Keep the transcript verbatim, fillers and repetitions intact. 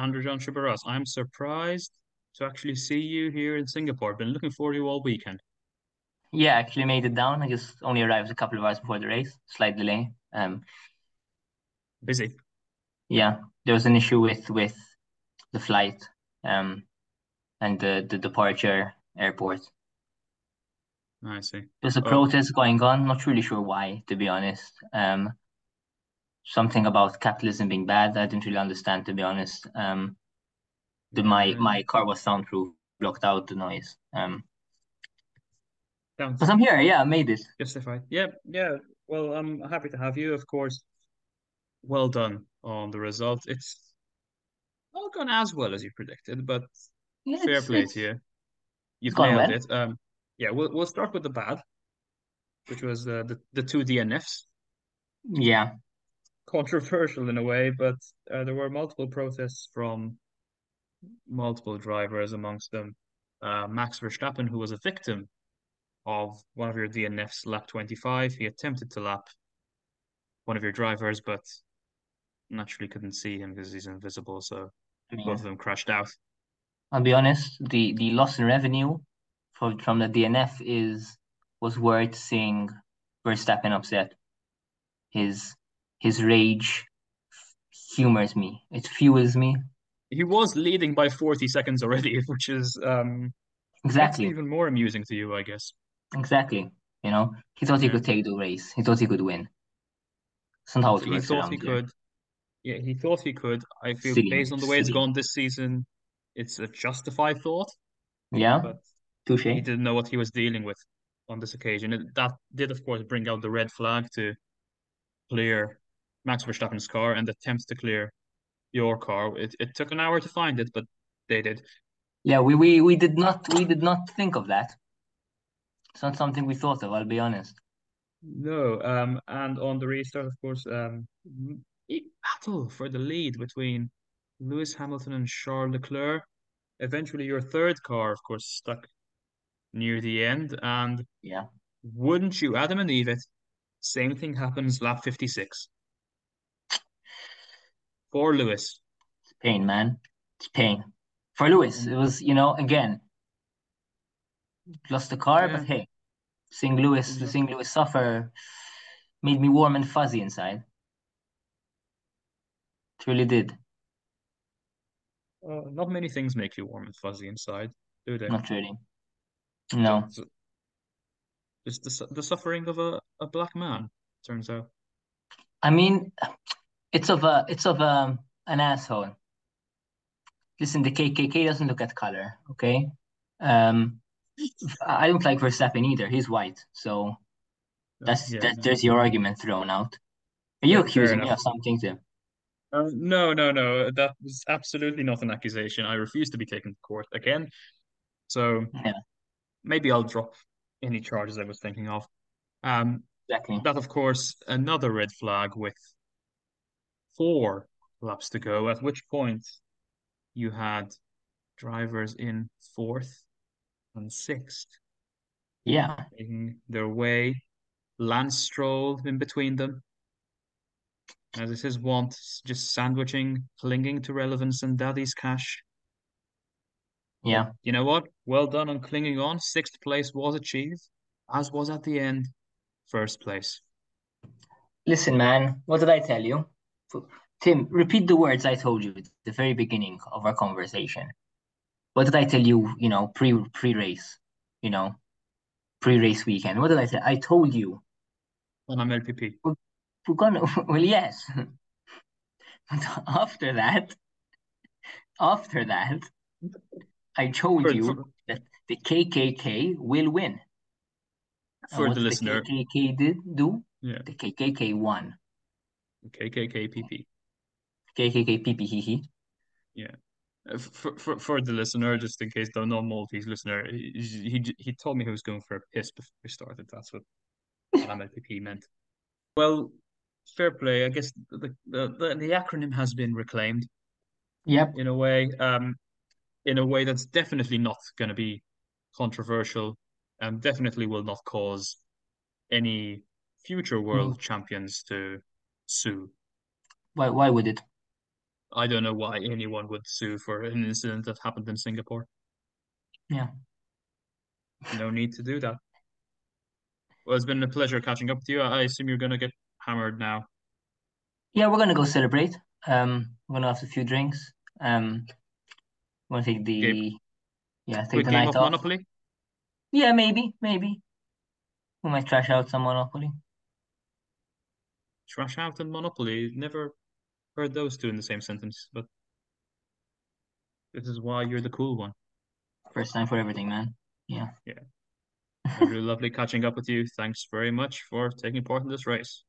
Andrew John Sciberras, I'm surprised to actually see you here in Singapore. Been looking for you all weekend. Yeah, actually made it down. I just only arrived a couple of hours before the race. Slight delay. Um, Busy. Yeah, there was an issue with with the flight um, and the, the departure airport. I see. There's a oh. protest going on. Not really sure why, to be honest. Um, something about capitalism being bad. I didn't really understand, to be honest. Um, the my my car was soundproof, blocked out the noise. Um, Sounds but I'm here. Yeah, I made it. Justified. Yeah, yeah. Well, I'm happy to have you, of course. Well done on the result. It's not gone as well as you predicted, but yeah, fair play to you. You've nailed well. it. Um, yeah, we'll we'll start with the bad, which was uh, the the two D N Fs. Yeah, controversial in a way, but uh, there were multiple protests from multiple drivers. Amongst them, uh, Max Verstappen, who was a victim of one of your D N Fs, lap twenty-five. He attempted to lap one of your drivers, but naturally couldn't see him because he's invisible, so I mean, both of them crashed out. I'll be honest, the, the loss in revenue from, from the D N F is was worth seeing Verstappen upset. His his rage humors me. It fuels me. He was leading by forty seconds already, which is um exactly even more amusing to you, I guess. Exactly. You know, he thought he yeah. could take the race. He thought he could win. Somehow it works around. He could. Yeah, he thought he could. I feel silly, based on the way silly. it's gone this season, it's a justified thought. Yeah, but touche. He didn't know what he was dealing with on this occasion. It, that did, of course, bring out the red flag to clear Max Verstappen's car and attempts to clear your car. It it took an hour to find it, but they did. Yeah, we, we, we did not we did not think of that. It's not something we thought of, I'll be honest. No, um, and on the restart, of course, um. battle for the lead between Lewis Hamilton and Charles Leclerc. Eventually, your third car, of course, stuck near the end. And yeah, wouldn't you, Adam and Eve it, same thing happens lap fifty-six. For Lewis. It's pain, man. It's pain. For Lewis, it was, you know, again, lost the car, yeah. but hey, seeing Lewis, yeah. seeing Lewis suffer made me warm and fuzzy inside. Really did. Uh, not many things make you warm and fuzzy inside, do they? Not really. No. It's, it's the the suffering of a, a black man, turns out. I mean, it's of a it's of a an asshole. Listen, the K K K doesn't look at color, okay? Um, I don't like Verstappen either. He's white, so that's yeah, that. No. There's your argument thrown out. Are you yeah, accusing me of something, Tim? Uh, no, no, no. That was absolutely not an accusation. I refuse to be taken to court again. So yeah. maybe I'll drop any charges I was thinking of. Um, exactly. That, of course, another red flag with four laps to go, at which point you had drivers in fourth and sixth. Yeah. Making their way. Lance Stroll in between them. As is his want, just sandwiching, clinging to relevance and daddy's cash. Yeah. You know what? Well done on clinging on. Sixth place was achieved, as was at the end, first place. Listen, man, what did I tell you? Tim, repeat the words I told you at the very beginning of our conversation. What did I tell you, you know, pre, pre-race, you know, pre-race weekend? What did I say? I told you. And I'm L P P. Well, We're gonna, well, yes. But after that, after that, I told for, you for, that the K K K will win. For what the listener, the K K K did do. Yeah. The K K K won. K K K P P. K K K P P. He he. Yeah. For for for the listener, just in case the non-Maltese listener, he he he told me he was going for a piss before we started. That's what M L P P meant. Well. Fair play. I guess the, the the the acronym has been reclaimed. Yep. In a way, um, in a way that's definitely not going to be controversial, and definitely will not cause any future world mm. champions to sue. Why? Why would it? I don't know why anyone would sue for an incident that happened in Singapore. Yeah. No need to do that. Well, it's been a pleasure catching up with you. I assume you're going to get hammered now. Yeah, we're going to go celebrate. Um, we're going to have a few drinks. Um, we're going to take the... Game. Yeah, take Quick the night off. Monopoly? Yeah, maybe, maybe. We might trash out some Monopoly. Trash out and Monopoly? Never heard those two in the same sentence, but this is why you're the cool one. First time for everything, man. Yeah. Yeah. Really lovely catching up with you. Thanks very much for taking part in this race.